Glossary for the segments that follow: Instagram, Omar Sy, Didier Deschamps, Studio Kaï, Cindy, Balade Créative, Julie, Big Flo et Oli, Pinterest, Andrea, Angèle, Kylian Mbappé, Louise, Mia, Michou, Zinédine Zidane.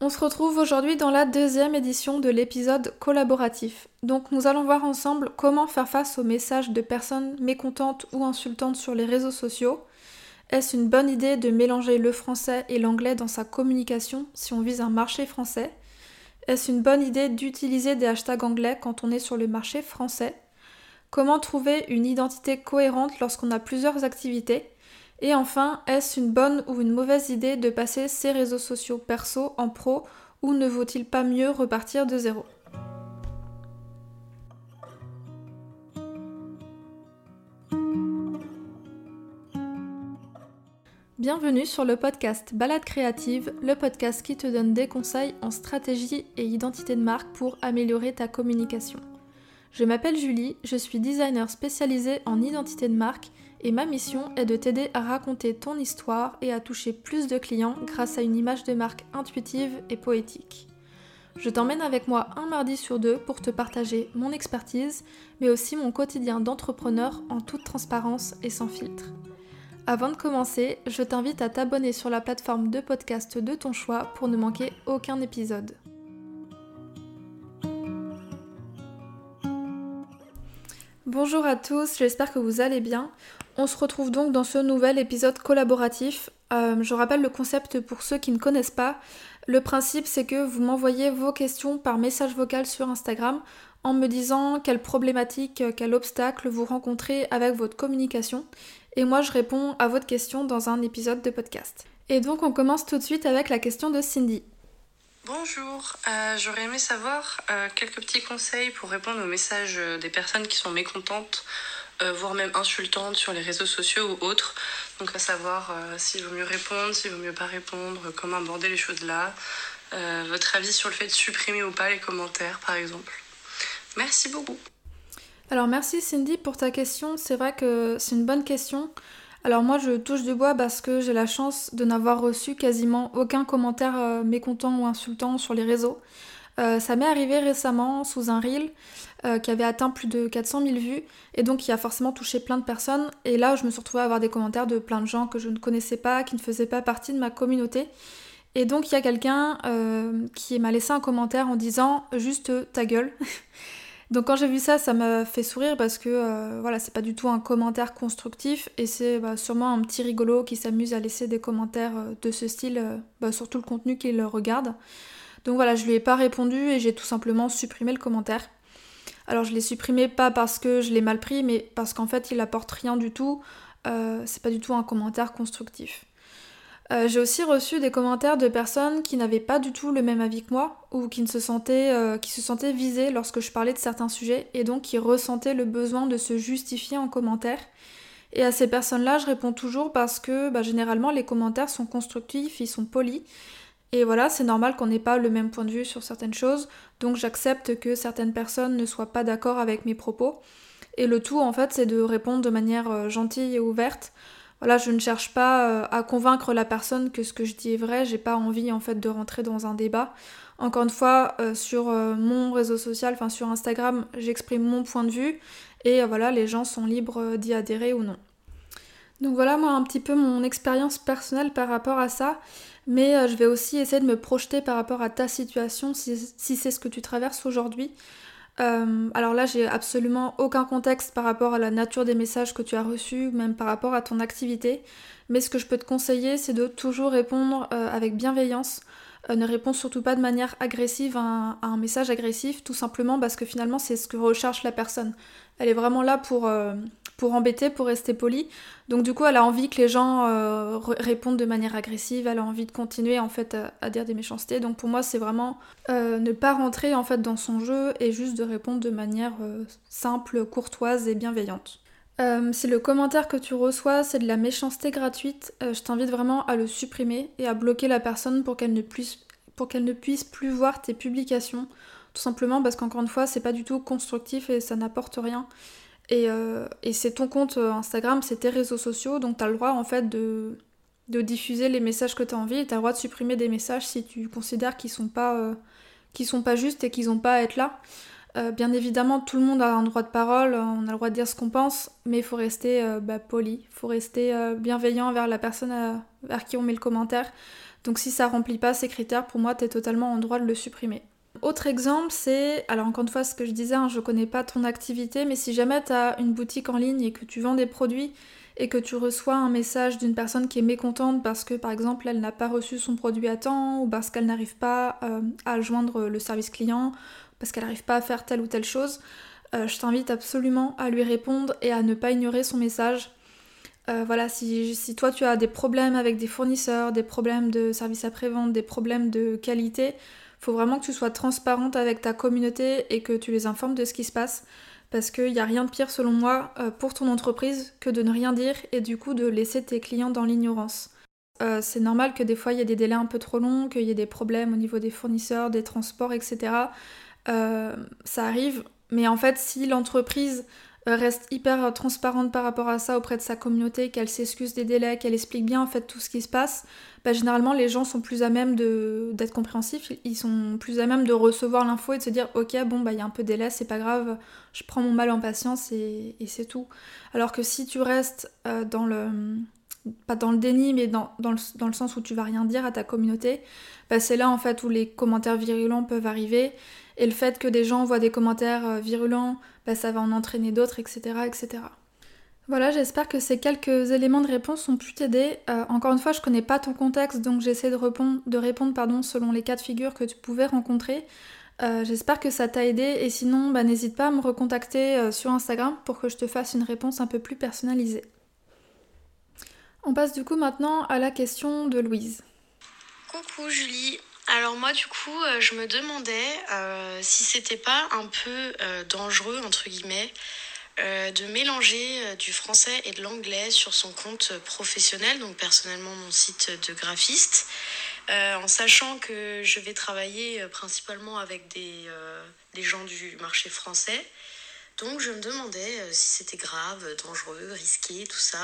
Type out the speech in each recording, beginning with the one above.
On se retrouve aujourd'hui dans la deuxième édition de l'épisode collaboratif. Donc nous allons voir ensemble comment faire face aux messages de personnes mécontentes ou insultantes sur les réseaux sociaux. Est-ce une bonne idée de mélanger le français et l'anglais dans sa communication si on vise un marché français ? Est-ce une bonne idée d'utiliser des hashtags anglais quand on est sur le marché français ? Comment trouver une identité cohérente lorsqu'on a plusieurs activités ? Et enfin, est-ce une bonne ou une mauvaise idée de passer ses réseaux sociaux perso en pro ou ne vaut-il pas mieux repartir de zéro ? Bienvenue sur le podcast Balade Créative, le podcast qui te donne des conseils en stratégie et identité de marque pour améliorer ta communication. Je m'appelle Julie, je suis designer spécialisée en identité de marque et ma mission est de t'aider à raconter ton histoire et à toucher plus de clients grâce à une image de marque intuitive et poétique. Je t'emmène avec moi un mardi sur deux pour te partager mon expertise, mais aussi mon quotidien d'entrepreneur en toute transparence et sans filtre. Avant de commencer, je t'invite à t'abonner sur la plateforme de podcast de ton choix pour ne manquer aucun épisode. Bonjour à tous, j'espère que vous allez bien. On se retrouve donc dans ce nouvel épisode collaboratif. Je rappelle le concept pour ceux qui ne connaissent pas. Le principe, c'est que vous m'envoyez vos questions par message vocal sur Instagram en me disant quelle problématique, quel obstacle vous rencontrez avec votre communication. Et moi, je réponds à votre question dans un épisode de podcast. Et donc, on commence tout de suite avec la question de Cindy. Bonjour, j'aurais aimé savoir quelques petits conseils pour répondre aux messages des personnes qui sont mécontentes, voire même insultantes sur les réseaux sociaux ou autres. Donc à savoir s'il vaut mieux répondre, s'il vaut mieux pas répondre, comment aborder les choses là, votre avis sur le fait de supprimer ou pas les commentaires par exemple. Merci beaucoup. Alors merci Cindy pour ta question, c'est vrai que c'est une bonne question. Alors moi je touche du bois parce que j'ai la chance de n'avoir reçu quasiment aucun commentaire mécontent ou insultant sur les réseaux. Ça m'est arrivé récemment sous un reel qui avait atteint plus de 400 000 vues et donc qui a forcément touché plein de personnes. Et là je me suis retrouvée à avoir des commentaires de plein de gens que je ne connaissais pas, qui ne faisaient pas partie de ma communauté. Et donc il y a quelqu'un qui m'a laissé un commentaire en disant juste ta gueule. Donc quand j'ai vu ça, ça m'a fait sourire parce que voilà, c'est pas du tout un commentaire constructif et c'est sûrement un petit rigolo qui s'amuse à laisser des commentaires de ce style sur tout le contenu qu'il regarde. Donc voilà, je lui ai pas répondu et j'ai tout simplement supprimé le commentaire. Alors je l'ai supprimé pas parce que je l'ai mal pris, mais parce qu'en fait il apporte rien du tout, c'est pas du tout un commentaire constructif. J'ai aussi reçu des commentaires de personnes qui n'avaient pas du tout le même avis que moi ou qui se sentaient visées lorsque je parlais de certains sujets et donc qui ressentaient le besoin de se justifier en commentaire. Et à ces personnes-là, je réponds toujours parce que généralement les commentaires sont constructifs, ils sont polis. Et voilà, c'est normal qu'on n'ait pas le même point de vue sur certaines choses, donc j'accepte que certaines personnes ne soient pas d'accord avec mes propos. Et le tout en fait, c'est de répondre de manière gentille et ouverte. Voilà, je ne cherche pas à convaincre la personne que ce que je dis est vrai, j'ai pas envie en fait de rentrer dans un débat. Encore une fois, sur mon réseau social, enfin sur Instagram, j'exprime mon point de vue et voilà, les gens sont libres d'y adhérer ou non. Donc voilà, moi un petit peu mon expérience personnelle par rapport à ça, mais je vais aussi essayer de me projeter par rapport à ta situation si c'est ce que tu traverses aujourd'hui. Alors là j'ai absolument aucun contexte par rapport à la nature des messages que tu as reçus, même par rapport à ton activité, mais ce que je peux te conseiller c'est de toujours répondre avec bienveillance, ne réponds surtout pas de manière agressive à un message agressif, tout simplement parce que finalement c'est ce que recherche la personne, elle est vraiment là pour embêter, pour rester polie, donc du coup elle a envie que les gens répondent de manière agressive, elle a envie de continuer en fait à dire des méchancetés, donc pour moi c'est vraiment ne pas rentrer en fait dans son jeu et juste de répondre de manière simple, courtoise et bienveillante. Si le commentaire que tu reçois c'est de la méchanceté gratuite, je t'invite vraiment à le supprimer et à bloquer la personne pour qu'elle ne puisse plus voir tes publications, tout simplement parce qu'encore une fois c'est pas du tout constructif et ça n'apporte rien. Et c'est ton compte Instagram, c'est tes réseaux sociaux, donc t'as le droit en fait de diffuser les messages que t'as envie et t'as le droit de supprimer des messages si tu considères qu'ils sont pas justes et qu'ils ont pas à être là. Bien évidemment, tout le monde a un droit de parole, on a le droit de dire ce qu'on pense, mais il faut rester poli, il faut rester bienveillant vers la personne vers qui on met le commentaire. Donc si ça remplit pas ces critères, pour moi, t'es totalement en droit de le supprimer. Autre exemple, c'est, alors encore une fois ce que je disais, je connais pas ton activité, mais si jamais t'as une boutique en ligne et que tu vends des produits et que tu reçois un message d'une personne qui est mécontente parce que par exemple elle n'a pas reçu son produit à temps ou parce qu'elle n'arrive pas à joindre le service client, parce qu'elle n'arrive pas à faire telle ou telle chose, je t'invite absolument à lui répondre et à ne pas ignorer son message. Voilà, si toi tu as des problèmes avec des fournisseurs, des problèmes de service après-vente, des problèmes de qualité, faut vraiment que tu sois transparente avec ta communauté et que tu les informes de ce qui se passe, parce qu'il n'y a rien de pire selon moi pour ton entreprise que de ne rien dire et du coup de laisser tes clients dans l'ignorance. C'est normal que des fois il y ait des délais un peu trop longs, qu'il y ait des problèmes au niveau des fournisseurs, des transports, etc. Ça arrive, mais en fait si l'entreprise reste hyper transparente par rapport à ça auprès de sa communauté, qu'elle s'excuse des délais, qu'elle explique bien en fait tout ce qui se passe, généralement les gens sont plus à même d'être compréhensifs, ils sont plus à même de recevoir l'info et de se dire ok bon il y a un peu de délai, c'est pas grave, je prends mon mal en patience et c'est tout. Alors que si tu restes dans le... pas dans le déni, mais dans le sens où tu vas rien dire à ta communauté, c'est là en fait où les commentaires virulents peuvent arriver, et le fait que des gens voient des commentaires virulents, ça va en entraîner d'autres, etc. Voilà, j'espère que ces quelques éléments de réponse ont pu t'aider. Encore une fois, je connais pas ton contexte, donc j'essaie de répondre, selon les cas de figure que tu pouvais rencontrer. J'espère que ça t'a aidé, et sinon n'hésite pas à me recontacter sur Instagram pour que je te fasse une réponse un peu plus personnalisée. On passe du coup maintenant à la question de Louise. Coucou Julie, alors moi du coup je me demandais si c'était pas un peu dangereux entre guillemets de mélanger du français et de l'anglais sur son compte professionnel, donc personnellement mon site de graphiste, en sachant que je vais travailler principalement avec des gens du marché français. Donc je me demandais si c'était grave, dangereux, risqué, tout ça,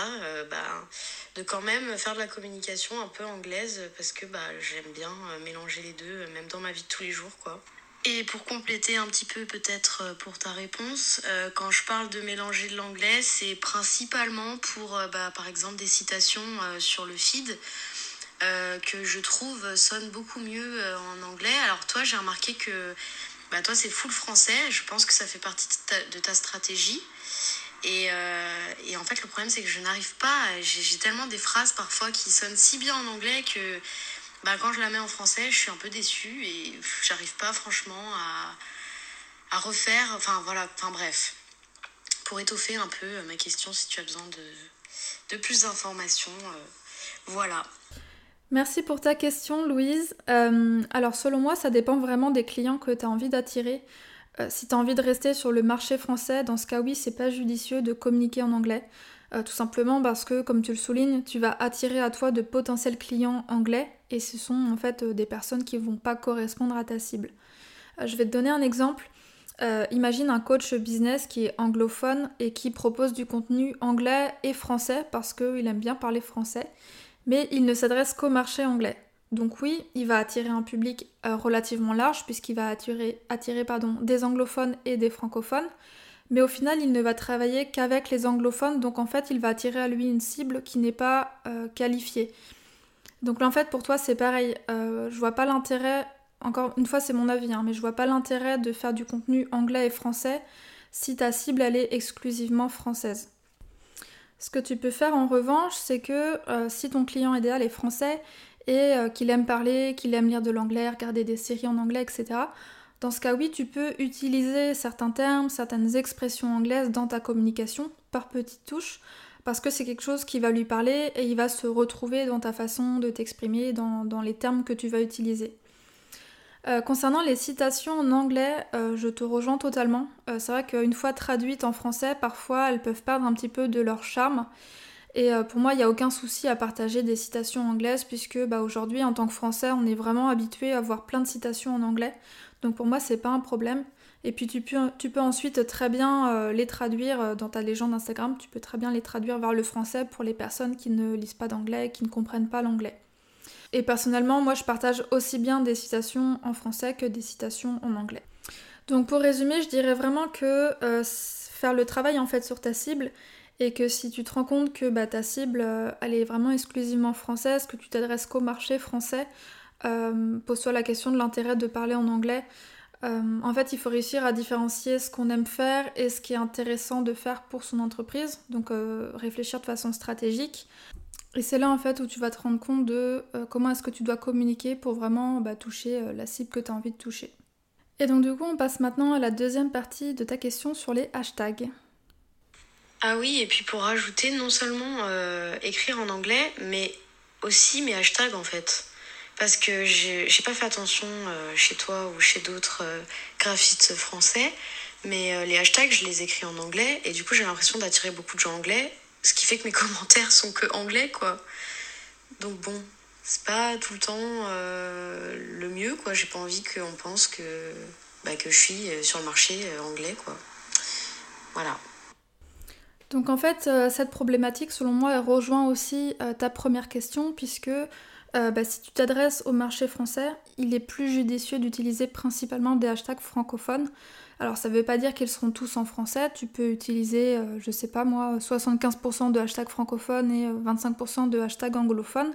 de quand même faire de la communication un peu anglaise, parce que j'aime bien mélanger les deux, même dans ma vie de tous les jours, quoi. Et pour compléter un petit peu peut-être pour ta réponse, quand je parle de mélanger de l'anglais, c'est principalement pour par exemple des citations sur le feed, que je trouve sonnent beaucoup mieux en anglais. Alors toi, j'ai remarqué que... toi c'est full français, je pense que ça fait partie de ta stratégie et en fait le problème c'est que je n'arrive pas, j'ai tellement des phrases parfois qui sonnent si bien en anglais que quand je la mets en français je suis un peu déçue et j'arrive pas franchement à refaire, bref, pour étoffer un peu ma question si tu as besoin de plus d'informations, voilà. Merci pour ta question Louise. Alors selon moi ça dépend vraiment des clients que tu as envie d'attirer. Si tu as envie de rester sur le marché français, dans ce cas oui c'est pas judicieux de communiquer en anglais. Tout simplement parce que comme tu le soulignes, tu vas attirer à toi de potentiels clients anglais et ce sont en fait des personnes qui vont pas correspondre à ta cible. Je vais te donner un exemple. Imagine un coach business qui est anglophone et qui propose du contenu anglais et français parce qu'il aime bien parler français. Mais il ne s'adresse qu'au marché anglais. Donc oui, il va attirer un public relativement large puisqu'il va attirer des anglophones et des francophones. Mais au final, il ne va travailler qu'avec les anglophones. Donc en fait, il va attirer à lui une cible qui n'est pas qualifiée. Donc là, en fait, pour toi, c'est pareil. Je vois pas l'intérêt, encore une fois, c'est mon avis, mais je vois pas l'intérêt de faire du contenu anglais et français si ta cible, elle est exclusivement française. Ce que tu peux faire en revanche, c'est que si ton client idéal est français et qu'il aime parler, qu'il aime lire de l'anglais, regarder des séries en anglais, etc., dans ce cas, oui, tu peux utiliser certains termes, certaines expressions anglaises dans ta communication par petites touches, parce que c'est quelque chose qui va lui parler et il va se retrouver dans ta façon de t'exprimer, dans les termes que tu vas utiliser. Concernant les citations en anglais, je te rejoins totalement. C'est vrai qu'une fois traduites en français, parfois elles peuvent perdre un petit peu de leur charme. Et pour moi, il n'y a aucun souci à partager des citations anglaises puisque aujourd'hui, en tant que français, on est vraiment habitué à voir plein de citations en anglais. Donc pour moi, c'est pas un problème. Et puis tu peux ensuite très bien les traduire dans ta légende Instagram. Tu peux très bien les traduire vers le français pour les personnes qui ne lisent pas d'anglais, qui ne comprennent pas l'anglais. Et personnellement, moi je partage aussi bien des citations en français que des citations en anglais. Donc pour résumer, je dirais vraiment que faire le travail en fait sur ta cible et que si tu te rends compte que ta cible elle est vraiment exclusivement française, que tu t'adresses qu'au marché français, pose-toi la question de l'intérêt de parler en anglais. En fait, il faut réussir à différencier ce qu'on aime faire et ce qui est intéressant de faire pour son entreprise, donc réfléchir de façon stratégique. Et c'est là en fait où tu vas te rendre compte de comment est-ce que tu dois communiquer pour vraiment toucher la cible que tu as envie de toucher. Et donc du coup, on passe maintenant à la deuxième partie de ta question sur les hashtags. Ah oui, et puis pour rajouter, non seulement écrire en anglais, mais aussi mes hashtags en fait. Parce que j'ai pas fait attention chez toi ou chez d'autres graphistes français, mais les hashtags, je les écris en anglais, et du coup j'ai l'impression d'attirer beaucoup de gens anglais, ce qui fait que mes commentaires sont que anglais, quoi. Donc bon, c'est pas tout le temps le mieux, quoi. J'ai pas envie qu'on pense que je suis sur le marché anglais, quoi. Voilà. Donc en fait, cette problématique, selon moi, elle rejoint aussi ta première question, puisque si tu t'adresses au marché français, il est plus judicieux d'utiliser principalement des hashtags francophones. Alors ça ne veut pas dire qu'ils seront tous en français, tu peux utiliser, 75% de hashtags francophones et 25% de hashtags anglophones.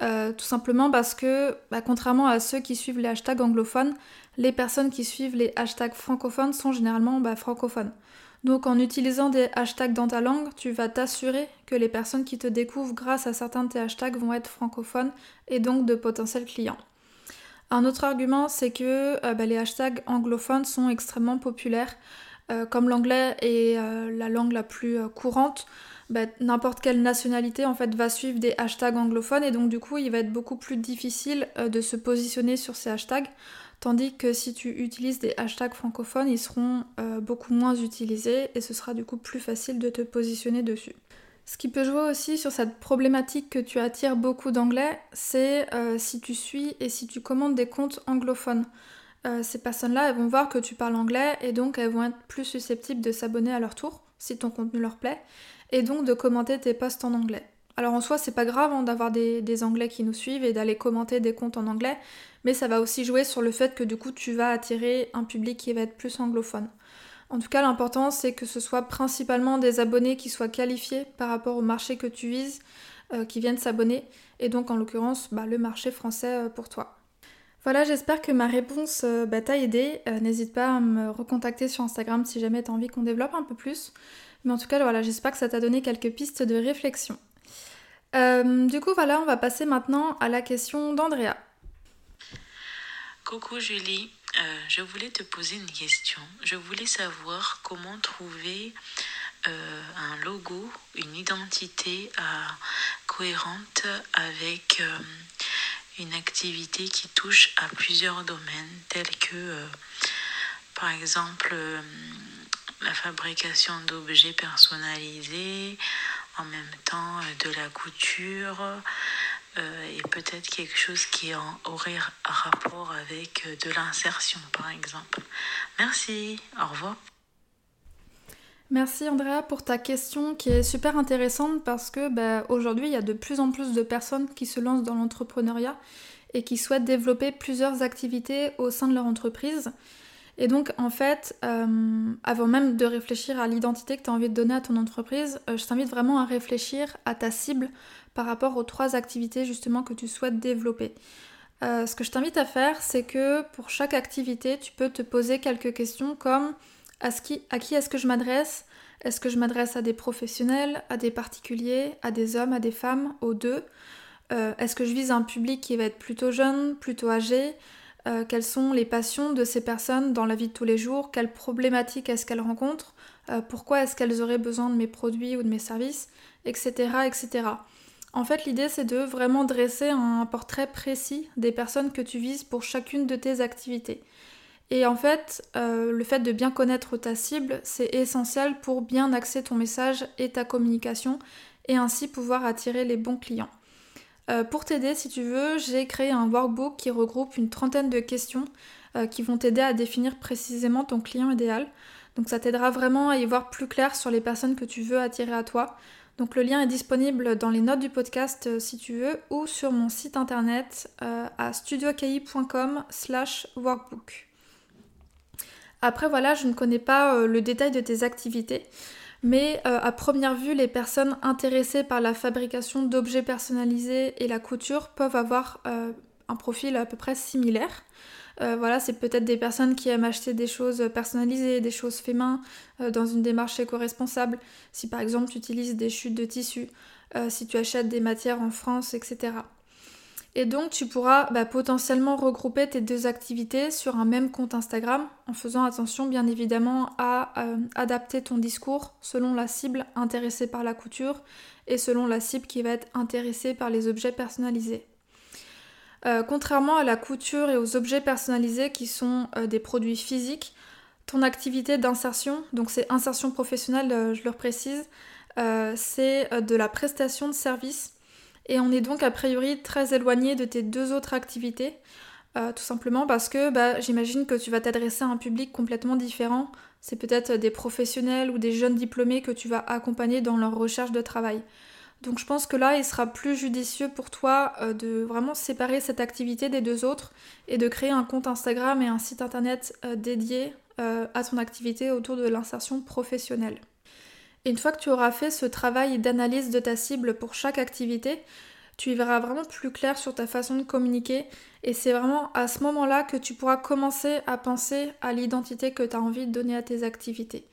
Tout simplement parce que, contrairement à ceux qui suivent les hashtags anglophones, les personnes qui suivent les hashtags francophones sont généralement francophones. Donc en utilisant des hashtags dans ta langue, tu vas t'assurer que les personnes qui te découvrent grâce à certains de tes hashtags vont être francophones et donc de potentiels clients. Un autre argument, c'est que les hashtags anglophones sont extrêmement populaires. Comme l'anglais est la langue la plus courante, n'importe quelle nationalité en fait va suivre des hashtags anglophones et donc du coup il va être beaucoup plus difficile de se positionner sur ces hashtags. Tandis que si tu utilises des hashtags francophones, ils seront beaucoup moins utilisés et ce sera du coup plus facile de te positionner dessus. Ce qui peut jouer aussi sur cette problématique que tu attires beaucoup d'anglais, c'est si tu suis et si tu commandes des comptes anglophones. Ces personnes-là, elles vont voir que tu parles anglais et donc elles vont être plus susceptibles de s'abonner à leur tour, si ton contenu leur plaît, et donc de commenter tes posts en anglais. Alors en soi, c'est pas grave d'avoir des anglais qui nous suivent et d'aller commenter des comptes en anglais, mais ça va aussi jouer sur le fait que du coup tu vas attirer un public qui va être plus anglophone. En tout cas, l'important c'est que ce soit principalement des abonnés qui soient qualifiés par rapport au marché que tu vises, qui viennent s'abonner, et donc en l'occurrence le marché français pour toi. Voilà, j'espère que ma réponse t'a aidé. N'hésite pas à me recontacter sur Instagram si jamais t'as envie qu'on développe un peu plus. Mais en tout cas, voilà, j'espère que ça t'a donné quelques pistes de réflexion. Du coup, voilà, on va passer maintenant à la question d'Andrea. Coucou Julie, je voulais te poser une question. Je voulais savoir comment trouver un logo, une identité cohérente avec une activité qui touche à plusieurs domaines, tels que, par exemple, la fabrication d'objets personnalisés, en même temps de la couture et peut-être quelque chose qui aurait rapport avec de l'insertion par exemple. Merci, au revoir. Merci Andrea pour ta question qui est super intéressante parce que aujourd'hui il y a de plus en plus de personnes qui se lancent dans l'entrepreneuriat et qui souhaitent développer plusieurs activités au sein de leur entreprise. Et donc en fait, avant même de réfléchir à l'identité que tu as envie de donner à ton entreprise, je t'invite vraiment à réfléchir à ta cible par rapport aux 3 activités justement que tu souhaites développer. Ce que je t'invite à faire, c'est que pour chaque activité, tu peux te poser quelques questions comme à qui est-ce que je m'adresse ? Est-ce que je m'adresse à des professionnels, à des particuliers, à des hommes, à des femmes, aux deux ? Est-ce que je vise un public qui va être plutôt jeune, plutôt âgé ? Quelles sont les passions de ces personnes dans la vie de tous les jours, quelles problématiques est-ce qu'elles rencontrent, pourquoi est-ce qu'elles auraient besoin de mes produits ou de mes services, etc., etc. En fait, l'idée, c'est de vraiment dresser un portrait précis des personnes que tu vises pour chacune de tes activités. Et en fait, le fait de bien connaître ta cible, c'est essentiel pour bien axer ton message et ta communication et ainsi pouvoir attirer les bons clients. Pour t'aider, si tu veux, j'ai créé un workbook qui regroupe une 30aine de questions qui vont t'aider à définir précisément ton client idéal. Donc ça t'aidera vraiment à y voir plus clair sur les personnes que tu veux attirer à toi. Donc le lien est disponible dans les notes du podcast si tu veux ou sur mon site internet à studiokai.com/workbook. Après voilà, je ne connais pas le détail de tes activités. mais à première vue, les personnes intéressées par la fabrication d'objets personnalisés et la couture peuvent avoir un profil à peu près similaire. Voilà, c'est peut-être des personnes qui aiment acheter des choses personnalisées, des choses fait main, dans une démarche éco-responsable. Si par exemple tu utilises des chutes de tissu, si tu achètes des matières en France, etc. Et donc tu pourras potentiellement regrouper tes deux activités sur un même compte Instagram, en faisant attention bien évidemment à adapter ton discours selon la cible intéressée par la couture et selon la cible qui va être intéressée par les objets personnalisés. Contrairement à la couture et aux objets personnalisés qui sont des produits physiques, ton activité d'insertion, donc c'est insertion professionnelle, je le précise, c'est de la prestation de services et on est donc a priori très éloigné de tes deux autres activités, tout simplement parce que j'imagine que tu vas t'adresser à un public complètement différent. C'est peut-être des professionnels ou des jeunes diplômés que tu vas accompagner dans leur recherche de travail. Donc je pense que là, il sera plus judicieux pour toi de vraiment séparer cette activité des deux autres et de créer un compte Instagram et un site internet dédié à ton activité autour de l'insertion professionnelle. Et une fois que tu auras fait ce travail d'analyse de ta cible pour chaque activité, tu y verras vraiment plus clair sur ta façon de communiquer et c'est vraiment à ce moment-là que tu pourras commencer à penser à l'identité que tu as envie de donner à tes activités.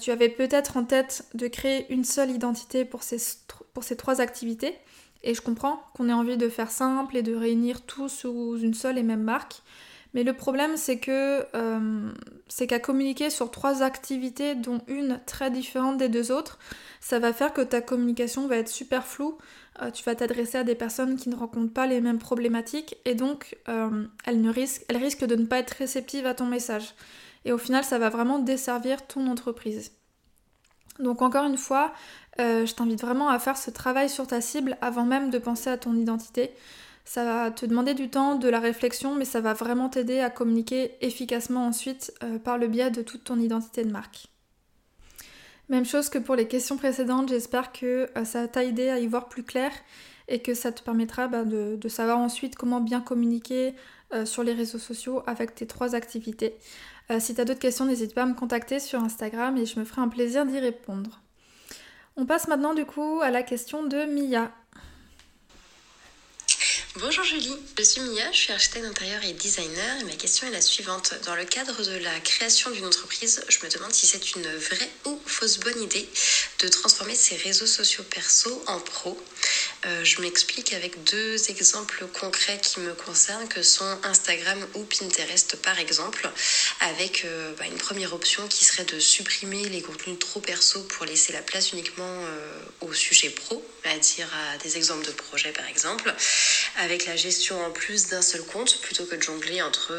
Tu avais peut-être en tête de créer une seule identité pour ces trois activités. Et je comprends qu'on ait envie de faire simple et de réunir tout sous une seule et même marque. Mais le problème, c'est qu'à communiquer sur trois activités, dont une très différente des deux autres, ça va faire que ta communication va être super floue. Tu vas t'adresser à des personnes qui ne rencontrent pas les mêmes problématiques. Et donc, elles risquent de ne pas être réceptives à ton message. Et au final, ça va vraiment desservir ton entreprise. Donc encore une fois, je t'invite vraiment à faire ce travail sur ta cible avant même de penser à ton identité. Ça va te demander du temps, de la réflexion, mais ça va vraiment t'aider à communiquer efficacement ensuite par le biais de toute ton identité de marque. Même chose que pour les questions précédentes, j'espère que ça t'a aidé à y voir plus clair et que ça te permettra de savoir ensuite comment bien communiquer sur les réseaux sociaux avec tes trois activités. Si tu as d'autres questions, n'hésite pas à me contacter sur Instagram et je me ferai un plaisir d'y répondre. On passe maintenant du coup à la question de Mia. Bonjour Julie, je suis Mia, je suis architecte d'intérieur et designer et ma question est la suivante. Dans le cadre de la création d'une entreprise, je me demande si c'est une vraie ou fausse bonne idée de transformer ses réseaux sociaux perso en pro. Je m'explique avec deux exemples concrets qui me concernent, que sont Instagram ou Pinterest par exemple, avec une première option qui serait de supprimer les contenus trop perso pour laisser la place uniquement au sujet pro, c'est-à-dire à des exemples de projets par exemple, avec la gestion en plus d'un seul compte plutôt que de jongler entre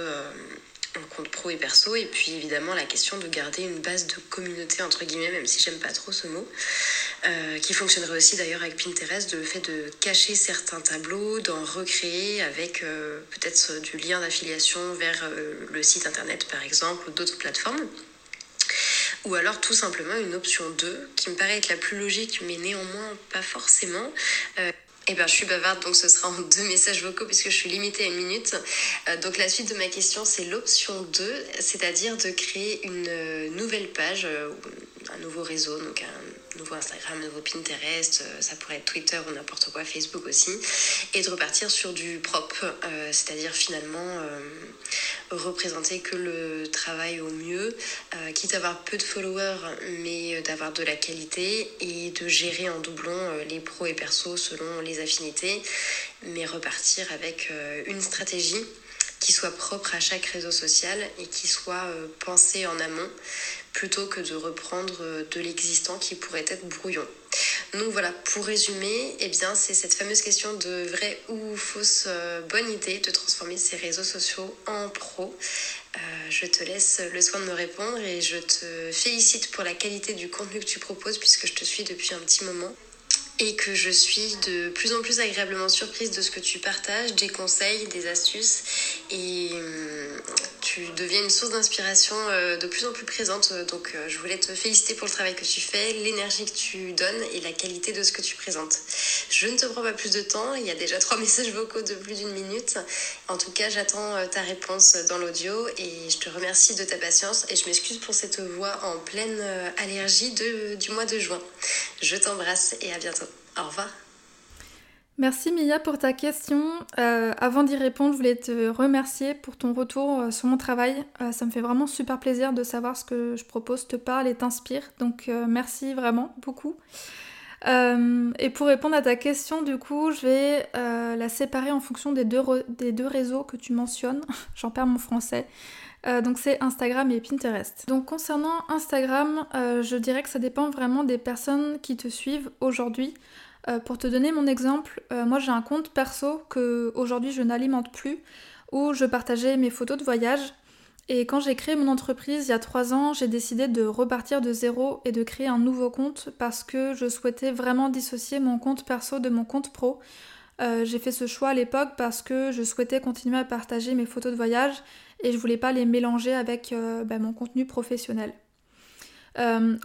un compte pro et perso, et puis évidemment la question de garder une base de communauté entre guillemets, même si j'aime pas trop ce mot, qui fonctionnerait aussi d'ailleurs avec Pinterest, le fait de cacher certains tableaux, d'en recréer avec peut-être du lien d'affiliation vers le site internet par exemple ou d'autres plateformes. Ou alors tout simplement une option 2 qui me paraît être la plus logique mais néanmoins pas forcément. Je suis bavarde, donc ce sera en 2 messages vocaux puisque je suis limitée à 1 minute. Donc la suite de ma question, c'est l'option 2, c'est-à-dire de créer une nouvelle page, un nouveau réseau, donc un nouveau Instagram, un nouveau Pinterest, ça pourrait être Twitter ou n'importe quoi, Facebook aussi, et de repartir sur du propre, c'est-à-dire finalement représenter que le travail au mieux, quitte à avoir peu de followers, mais d'avoir de la qualité et de gérer en doublon les pros et persos selon les affinités, mais repartir avec une stratégie qui soit propre à chaque réseau social et qui soit pensée en amont, plutôt que de reprendre de l'existant qui pourrait être brouillon. Donc voilà, pour résumer, c'est cette fameuse question de vraie ou fausse bonne idée de transformer ses réseaux sociaux en pro. Je te laisse le soin de me répondre et je te félicite pour la qualité du contenu que tu proposes puisque je te suis depuis un petit moment. Et que je suis de plus en plus agréablement surprise de ce que tu partages, des conseils, des astuces. Et tu deviens une source d'inspiration de plus en plus présente. Donc je voulais te féliciter pour le travail que tu fais, l'énergie que tu donnes et la qualité de ce que tu présentes. Je ne te prends pas plus de temps, il y a déjà 3 messages vocaux de plus d'une minute. En tout cas, j'attends ta réponse dans l'audio et je te remercie de ta patience et je m'excuse pour cette voix en pleine allergie du mois de juin. Je t'embrasse et à bientôt. Au revoir. Merci Mia pour ta question. Avant d'y répondre, je voulais te remercier pour ton retour sur mon travail. Ça me fait vraiment super plaisir de savoir ce que je propose te parle et t'inspire. Donc merci vraiment beaucoup. Et pour répondre à ta question, du coup, je vais la séparer en fonction des deux réseaux que tu mentionnes. J'en perds mon français. Donc c'est Instagram et Pinterest. Donc concernant Instagram, je dirais que ça dépend vraiment des personnes qui te suivent aujourd'hui. Pour te donner mon exemple, moi j'ai un compte perso que aujourd'hui je n'alimente plus, où je partageais mes photos de voyage. Et quand j'ai créé mon entreprise il y a 3 ans, j'ai décidé de repartir de zéro et de créer un nouveau compte parce que je souhaitais vraiment dissocier mon compte perso de mon compte pro. J'ai fait ce choix à l'époque parce que je souhaitais continuer à partager mes photos de voyage et je voulais pas les mélanger avec mon contenu professionnel.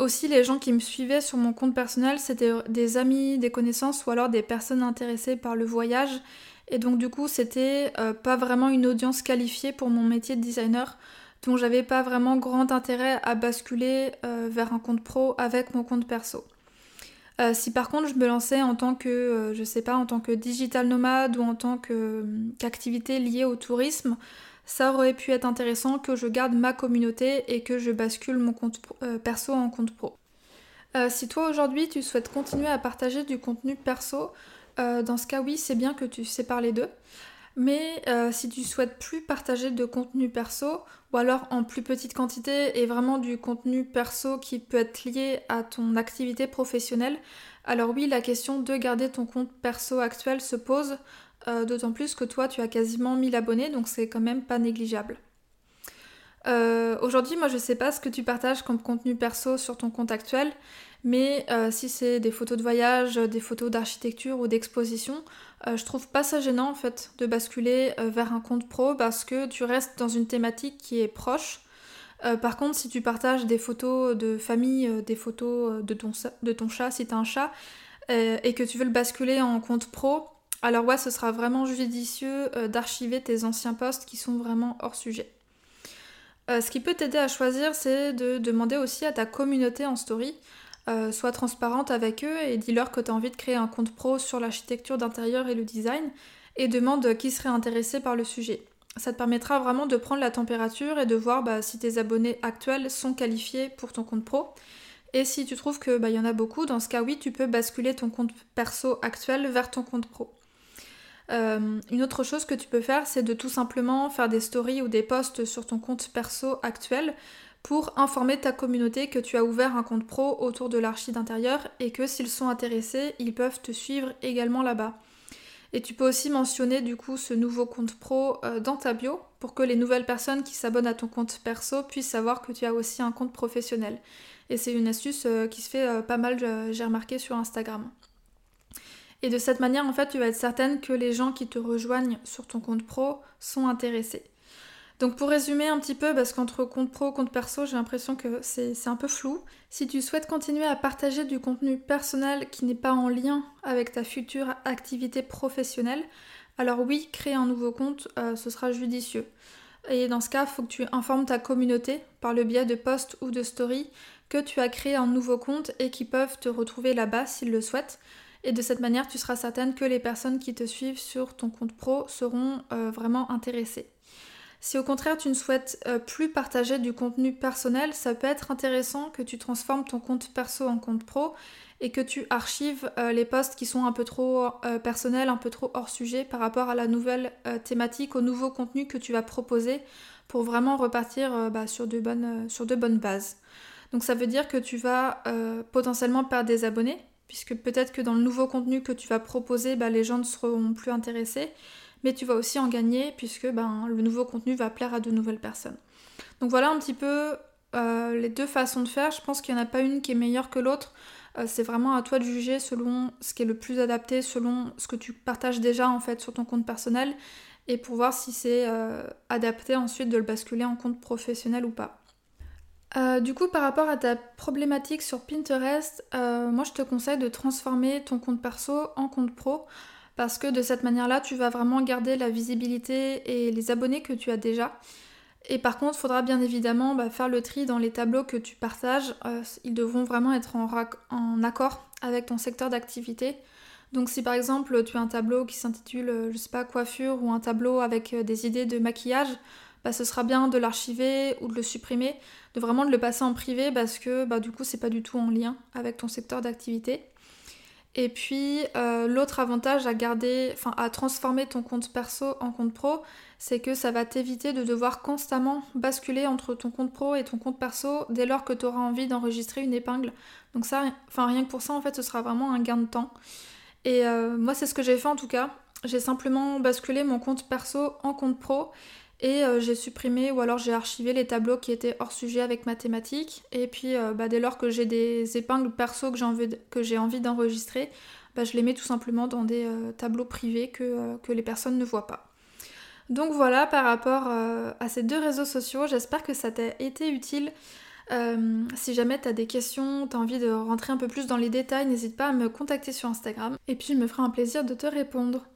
Aussi, les gens qui me suivaient sur mon compte personnel, c'était des amis, des connaissances ou alors des personnes intéressées par le voyage. Et donc du coup, c'était pas vraiment une audience qualifiée pour mon métier de designer. Donc j'avais pas vraiment grand intérêt à basculer vers un compte pro avec mon compte perso. Si par contre je me lançais en tant que, en tant que digital nomade ou en tant qu'activité liée au tourisme, ça aurait pu être intéressant que je garde ma communauté et que je bascule mon compte perso en compte pro. Si toi aujourd'hui tu souhaites continuer à partager du contenu perso, dans ce cas oui c'est bien que tu sépares les deux. Mais si tu souhaites plus partager de contenu perso ou alors en plus petite quantité et vraiment du contenu perso qui peut être lié à ton activité professionnelle, alors oui la question de garder ton compte perso actuel se pose. D'autant plus que toi tu as quasiment 1000 abonnés, donc c'est quand même pas négligeable. Aujourd'hui moi je sais pas ce que tu partages comme contenu perso sur ton compte actuel, mais si c'est des photos de voyage, des photos d'architecture ou d'exposition, je trouve pas ça gênant en fait de basculer vers un compte pro parce que tu restes dans une thématique qui est proche. Par contre si tu partages des photos de famille, des photos de ton chat si t'as un chat, et que tu veux le basculer en compte pro, alors ouais, ce sera vraiment judicieux d'archiver tes anciens posts qui sont vraiment hors sujet. Ce qui peut t'aider à choisir, c'est de demander aussi à ta communauté en story. Sois transparente avec eux et dis-leur que tu as envie de créer un compte pro sur l'architecture d'intérieur et le design et demande qui serait intéressé par le sujet. Ça te permettra vraiment de prendre la température et de voir si tes abonnés actuels sont qualifiés pour ton compte pro. Et si tu trouves qu'il y en a beaucoup, dans ce cas oui, tu peux basculer ton compte perso actuel vers ton compte pro. Une autre chose que tu peux faire, c'est de tout simplement faire des stories ou des posts sur ton compte perso actuel pour informer ta communauté que tu as ouvert un compte pro autour de l'archi d'intérieur et que s'ils sont intéressés, ils peuvent te suivre également là-bas. Et tu peux aussi mentionner du coup ce nouveau compte pro dans ta bio pour que les nouvelles personnes qui s'abonnent à ton compte perso puissent savoir que tu as aussi un compte professionnel. Et c'est une astuce qui se fait pas mal, j'ai remarqué sur Instagram. Et de cette manière, en fait, tu vas être certaine que les gens qui te rejoignent sur ton compte pro sont intéressés. Donc pour résumer un petit peu, parce qu'entre compte pro, compte perso, j'ai l'impression que c'est un peu flou. Si tu souhaites continuer à partager du contenu personnel qui n'est pas en lien avec ta future activité professionnelle, alors oui, créer un nouveau compte, ce sera judicieux. Et dans ce cas, il faut que tu informes ta communauté par le biais de posts ou de stories que tu as créé un nouveau compte et qu'ils peuvent te retrouver là-bas s'ils le souhaitent. Et de cette manière, tu seras certaine que les personnes qui te suivent sur ton compte pro seront vraiment intéressées. Si au contraire, tu ne souhaites plus partager du contenu personnel, ça peut être intéressant que tu transformes ton compte perso en compte pro et que tu archives les posts qui sont un peu trop personnels, un peu trop hors sujet par rapport à la nouvelle thématique, au nouveau contenu que tu vas proposer pour vraiment repartir sur de bonnes bases. Donc ça veut dire que tu vas potentiellement perdre des abonnés, puisque peut-être que dans le nouveau contenu que tu vas proposer, les gens ne seront plus intéressés, mais tu vas aussi en gagner puisque le nouveau contenu va plaire à de nouvelles personnes. Donc voilà un petit peu les deux façons de faire. Je pense qu'il n'y en a pas une qui est meilleure que l'autre. C'est vraiment à toi de juger selon ce qui est le plus adapté, selon ce que tu partages déjà en fait sur ton compte personnel et pour voir si c'est adapté ensuite de le basculer en compte professionnel ou pas. Du coup, par rapport à ta problématique sur Pinterest, moi je te conseille de transformer ton compte perso en compte pro, parce que de cette manière-là, tu vas vraiment garder la visibilité et les abonnés que tu as déjà. Et par contre, il faudra bien évidemment faire le tri dans les tableaux que tu partages. Ils devront vraiment être en accord avec ton secteur d'activité. Donc si par exemple tu as un tableau qui s'intitule, je sais pas, coiffure, ou un tableau avec des idées de maquillage, ce sera bien de l'archiver ou de le supprimer, de vraiment de le passer en privé, parce que du coup c'est pas du tout en lien avec ton secteur d'activité. Et puis l'autre avantage à transformer ton compte perso en compte pro, c'est que ça va t'éviter de devoir constamment basculer entre ton compte pro et ton compte perso dès lors que tu auras envie d'enregistrer une épingle. Donc ça, rien que pour ça, en fait, ce sera vraiment un gain de temps. Et moi, c'est ce que j'ai fait en tout cas. J'ai simplement basculé mon compte perso en compte pro et j'ai supprimé ou alors j'ai archivé les tableaux qui étaient hors sujet avec ma thématique. Et puis dès lors que j'ai des épingles perso que j'ai envie d'enregistrer, je les mets tout simplement dans des tableaux privés que les personnes ne voient pas. Donc voilà, par rapport à ces deux réseaux sociaux, j'espère que ça t'a été utile. Si jamais t'as des questions, t'as envie de rentrer un peu plus dans les détails, n'hésite pas à me contacter sur Instagram et puis je me ferai un plaisir de te répondre.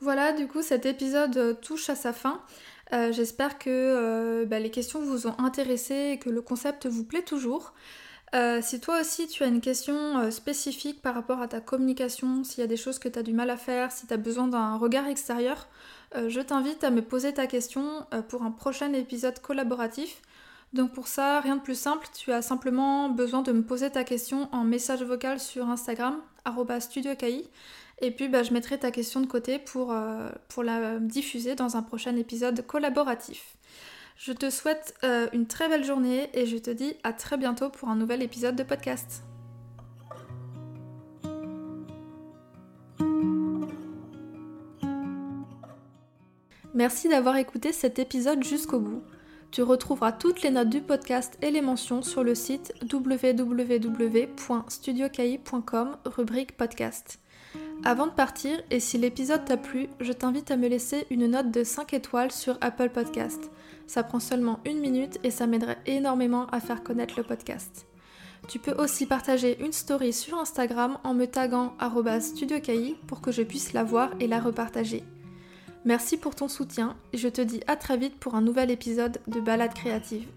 Voilà, du coup cet épisode touche à sa fin. J'espère que les questions vous ont intéressé et que le concept vous plaît toujours. Si toi aussi tu as une question spécifique par rapport à ta communication, s'il y a des choses que tu as du mal à faire, si tu as besoin d'un regard extérieur, je t'invite à me poser ta question pour un prochain épisode collaboratif. Donc pour ça, rien de plus simple, tu as simplement besoin de me poser ta question en message vocal sur Instagram, @studiokai, et puis je mettrai ta question de côté pour la diffuser dans un prochain épisode collaboratif. Je te souhaite une très belle journée et je te dis à très bientôt pour un nouvel épisode de podcast. Merci d'avoir écouté cet épisode jusqu'au bout. Tu retrouveras toutes les notes du podcast et les mentions sur le site www.studiokai.com, rubrique podcast. Avant de partir, et si l'épisode t'a plu, je t'invite à me laisser une note de 5 étoiles sur Apple Podcast. Ça prend seulement 1 minute et ça m'aiderait énormément à faire connaître le podcast. Tu peux aussi partager une story sur Instagram en me taguant @studiokai pour que je puisse la voir et la repartager. Merci pour ton soutien et je te dis à très vite pour un nouvel épisode de Balade Créative.